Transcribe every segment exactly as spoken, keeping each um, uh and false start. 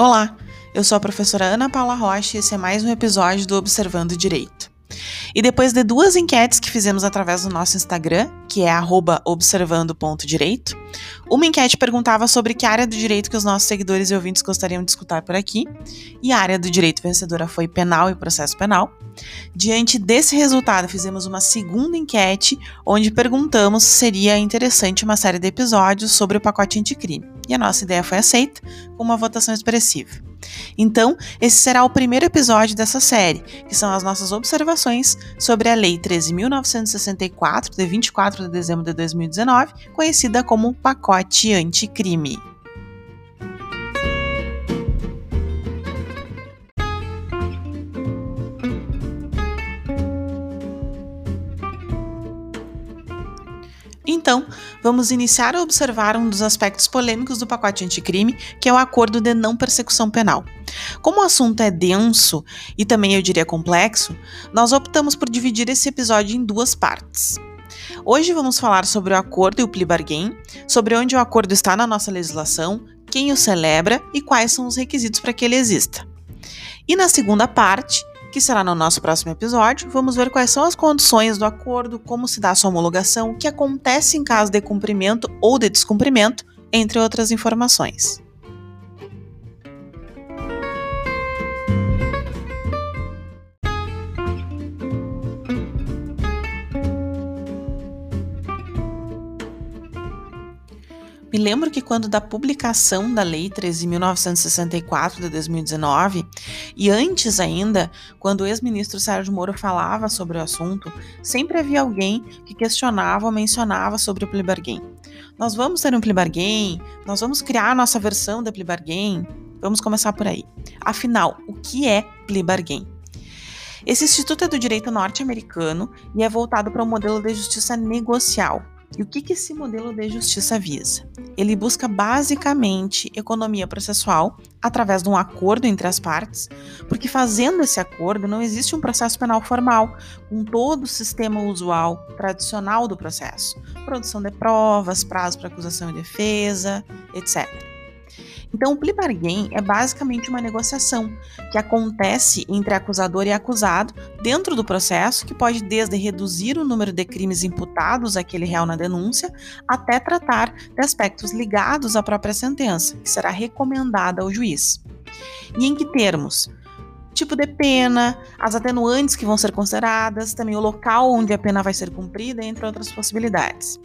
Olá, eu sou a professora Ana Paula Rocha e esse é mais um episódio do Observando Direito. E depois de duas enquetes que fizemos através do nosso Instagram, que é arroba observando ponto direito, uma enquete perguntava sobre que área do direito que os nossos seguidores e ouvintes gostariam de escutar por aqui, e a área do direito vencedora foi penal e processo penal. Diante desse resultado, fizemos uma segunda enquete, onde perguntamos se seria interessante uma série de episódios sobre o pacote anticrime, e a nossa ideia foi aceita, com uma votação expressiva. Então, esse será o primeiro episódio dessa série, que são as nossas observações sobre a Lei treze mil novecentos e sessenta e quatro, de vinte e quatro de dezembro de dois mil e dezenove, conhecida como Pacote Anticrime. Então, vamos iniciar a observar um dos aspectos polêmicos do pacote anticrime, que é o acordo de não persecução penal. Como o assunto é denso e também eu diria complexo, nós optamos por dividir esse episódio em duas partes. Hoje vamos falar sobre o acordo e o plea bargain, sobre onde o acordo está na nossa legislação, quem o celebra e quais são os requisitos para que ele exista. E na segunda parte, que será no nosso próximo episódio, vamos ver quais são as condições do acordo, como se dá sua homologação, o que acontece em caso de cumprimento ou de descumprimento, entre outras informações. Me lembro que quando da publicação da Lei treze mil novecentos e sessenta e quatro de dois mil e dezenove, e antes ainda, quando o ex-ministro Sérgio Moro falava sobre o assunto, sempre havia alguém que questionava ou mencionava sobre o plea bargain. Nós vamos ter um plea bargain? Nós vamos criar a nossa versão da plea bargain? Vamos começar por aí. Afinal, o que é plea bargain? Esse instituto é do direito norte-americano e é voltado para o modelo de justiça negocial. E o que que esse modelo de justiça visa? Ele busca basicamente economia processual através de um acordo entre as partes, porque fazendo esse acordo não existe um processo penal formal, com todo o sistema usual tradicional do processo, produção de provas, prazo para acusação e defesa, etcétera. Então, o plea bargain é basicamente uma negociação que acontece entre acusador e acusado dentro do processo, que pode desde reduzir o número de crimes imputados àquele réu na denúncia, até tratar de aspectos ligados à própria sentença, que será recomendada ao juiz. E em que termos? Tipo de pena, as atenuantes que vão ser consideradas, também o local onde a pena vai ser cumprida, entre outras possibilidades.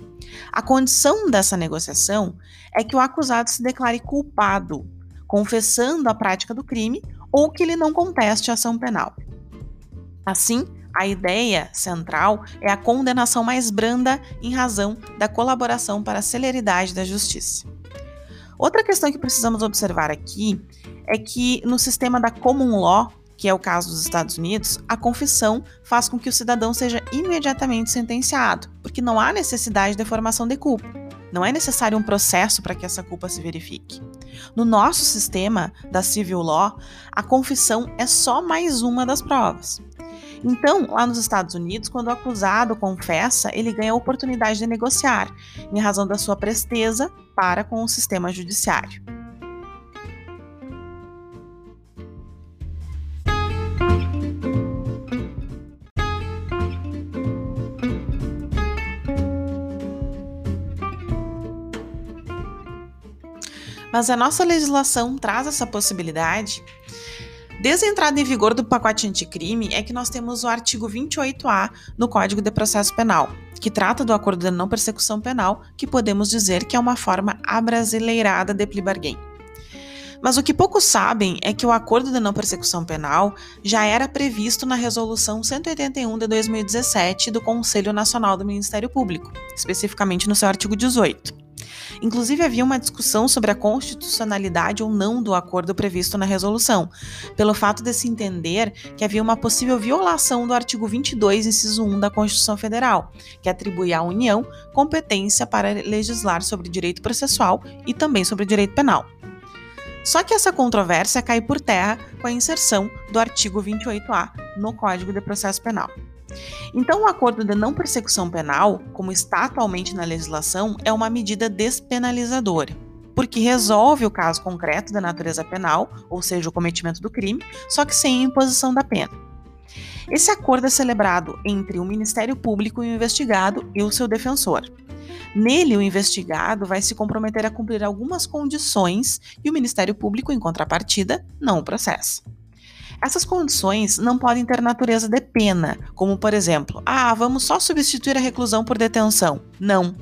A condição dessa negociação é que o acusado se declare culpado, confessando a prática do crime ou que ele não conteste a ação penal. Assim, a ideia central é a condenação mais branda em razão da colaboração para a celeridade da justiça. Outra questão que precisamos observar aqui é que no sistema da Common Law, que é o caso dos Estados Unidos, a confissão faz com que o cidadão seja imediatamente sentenciado, porque não há necessidade de formação de culpa. Não é necessário um processo para que essa culpa se verifique. No nosso sistema da Civil Law, a confissão é só mais uma das provas. Então, lá nos Estados Unidos, quando o acusado confessa, ele ganha a oportunidade de negociar, em razão da sua presteza para com o sistema judiciário. Mas a nossa legislação traz essa possibilidade. Desde a entrada em vigor do pacote anticrime é que nós temos o artigo vinte e oito A no Código de Processo Penal, que trata do acordo de não persecução penal, que podemos dizer que é uma forma abrasileirada de plea bargain. Mas o que poucos sabem é que o acordo de não persecução penal já era previsto na Resolução cento e oitenta e um de dois mil e dezessete do Conselho Nacional do Ministério Público, especificamente no seu artigo dezoito. Inclusive, havia uma discussão sobre a constitucionalidade ou não do acordo previsto na resolução, pelo fato de se entender que havia uma possível violação do artigo vinte e dois, inciso um da Constituição Federal, que atribui à União competência para legislar sobre direito processual e também sobre direito penal. Só que essa controvérsia cai por terra com a inserção do artigo vinte e oito A no Código de Processo Penal. Então, o acordo de não persecução penal, como está atualmente na legislação, é uma medida despenalizadora. porque resolve o caso concreto da natureza penal, ou seja, o cometimento do crime, só que sem imposição da pena. Esse acordo é celebrado entre o Ministério Público e o investigado e o seu defensor. Nele, o investigado vai se comprometer a cumprir algumas condições e o Ministério Público, em contrapartida, não o processa. Essas condições não podem ter natureza de pena, como, por exemplo, ah, vamos só substituir a reclusão por detenção. Não,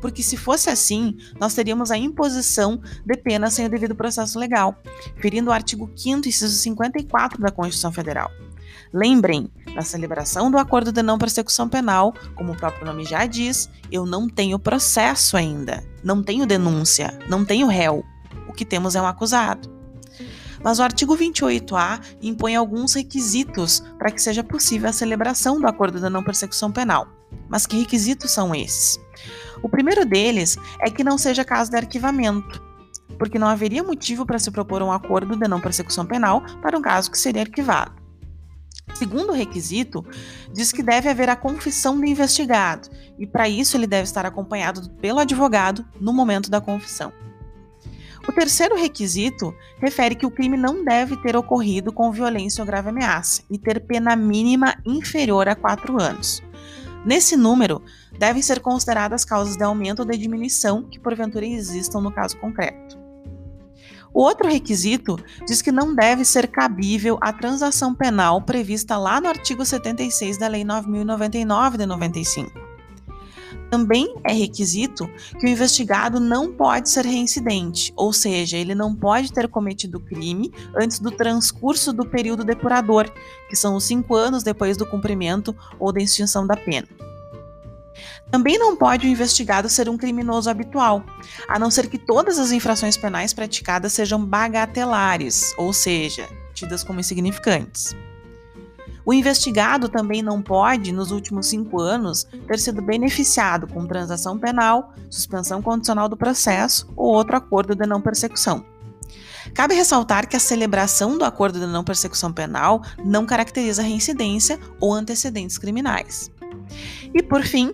porque se fosse assim, nós teríamos a imposição de pena sem o devido processo legal, ferindo o artigo quinto, inciso cinquenta e quatro da Constituição Federal. Lembrem, na celebração do acordo de não persecução penal, como o próprio nome já diz, eu não tenho processo ainda, não tenho denúncia, não tenho réu. O que temos é um acusado. Mas o artigo vinte e oito A impõe alguns requisitos para que seja possível a celebração do acordo de não persecução penal. Mas que requisitos são esses? O primeiro deles é que não seja caso de arquivamento, porque não haveria motivo para se propor um acordo de não persecução penal para um caso que seria arquivado. Segundo requisito, diz que deve haver a confissão do investigado e, para isso, ele deve estar acompanhado pelo advogado no momento da confissão. O terceiro requisito refere que o crime não deve ter ocorrido com violência ou grave ameaça e ter pena mínima inferior a quatro anos. Nesse número, devem ser consideradas causas de aumento ou de diminuição que, porventura, existam no caso concreto. O outro requisito diz que não deve ser cabível a transação penal prevista lá no artigo setenta e seis da Lei nove mil e noventa e nove de noventa e cinco. Também é requisito que o investigado não pode ser reincidente, ou seja, ele não pode ter cometido crime antes do transcurso do período depurador, que são os cinco anos depois do cumprimento ou da extinção da pena. Também não pode o investigado ser um criminoso habitual, a não ser que todas as infrações penais praticadas sejam bagatelares, ou seja, tidas como insignificantes. O investigado também não pode, nos últimos cinco anos, ter sido beneficiado com transação penal, suspensão condicional do processo ou outro acordo de não persecução. Cabe ressaltar que a celebração do acordo de não persecução penal não caracteriza reincidência ou antecedentes criminais. E, por fim,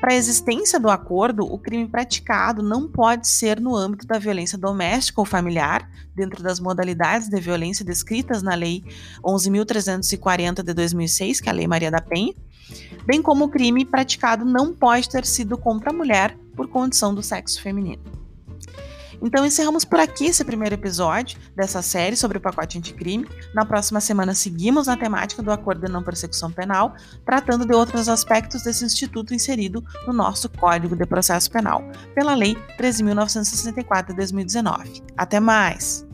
para a existência do acordo, o crime praticado não pode ser no âmbito da violência doméstica ou familiar, dentro das modalidades de violência descritas na Lei onze mil trezentos e quarenta de dois mil e seis, que é a Lei Maria da Penha, bem como o crime praticado não pode ter sido contra a mulher por condição do sexo feminino. Então encerramos por aqui esse primeiro episódio dessa série sobre o pacote anticrime. Na próxima semana seguimos na temática do acordo de não persecução penal, tratando de outros aspectos desse instituto inserido no nosso Código de Processo Penal, pela Lei treze mil novecentos e sessenta e quatro de dois mil e dezenove. Até mais!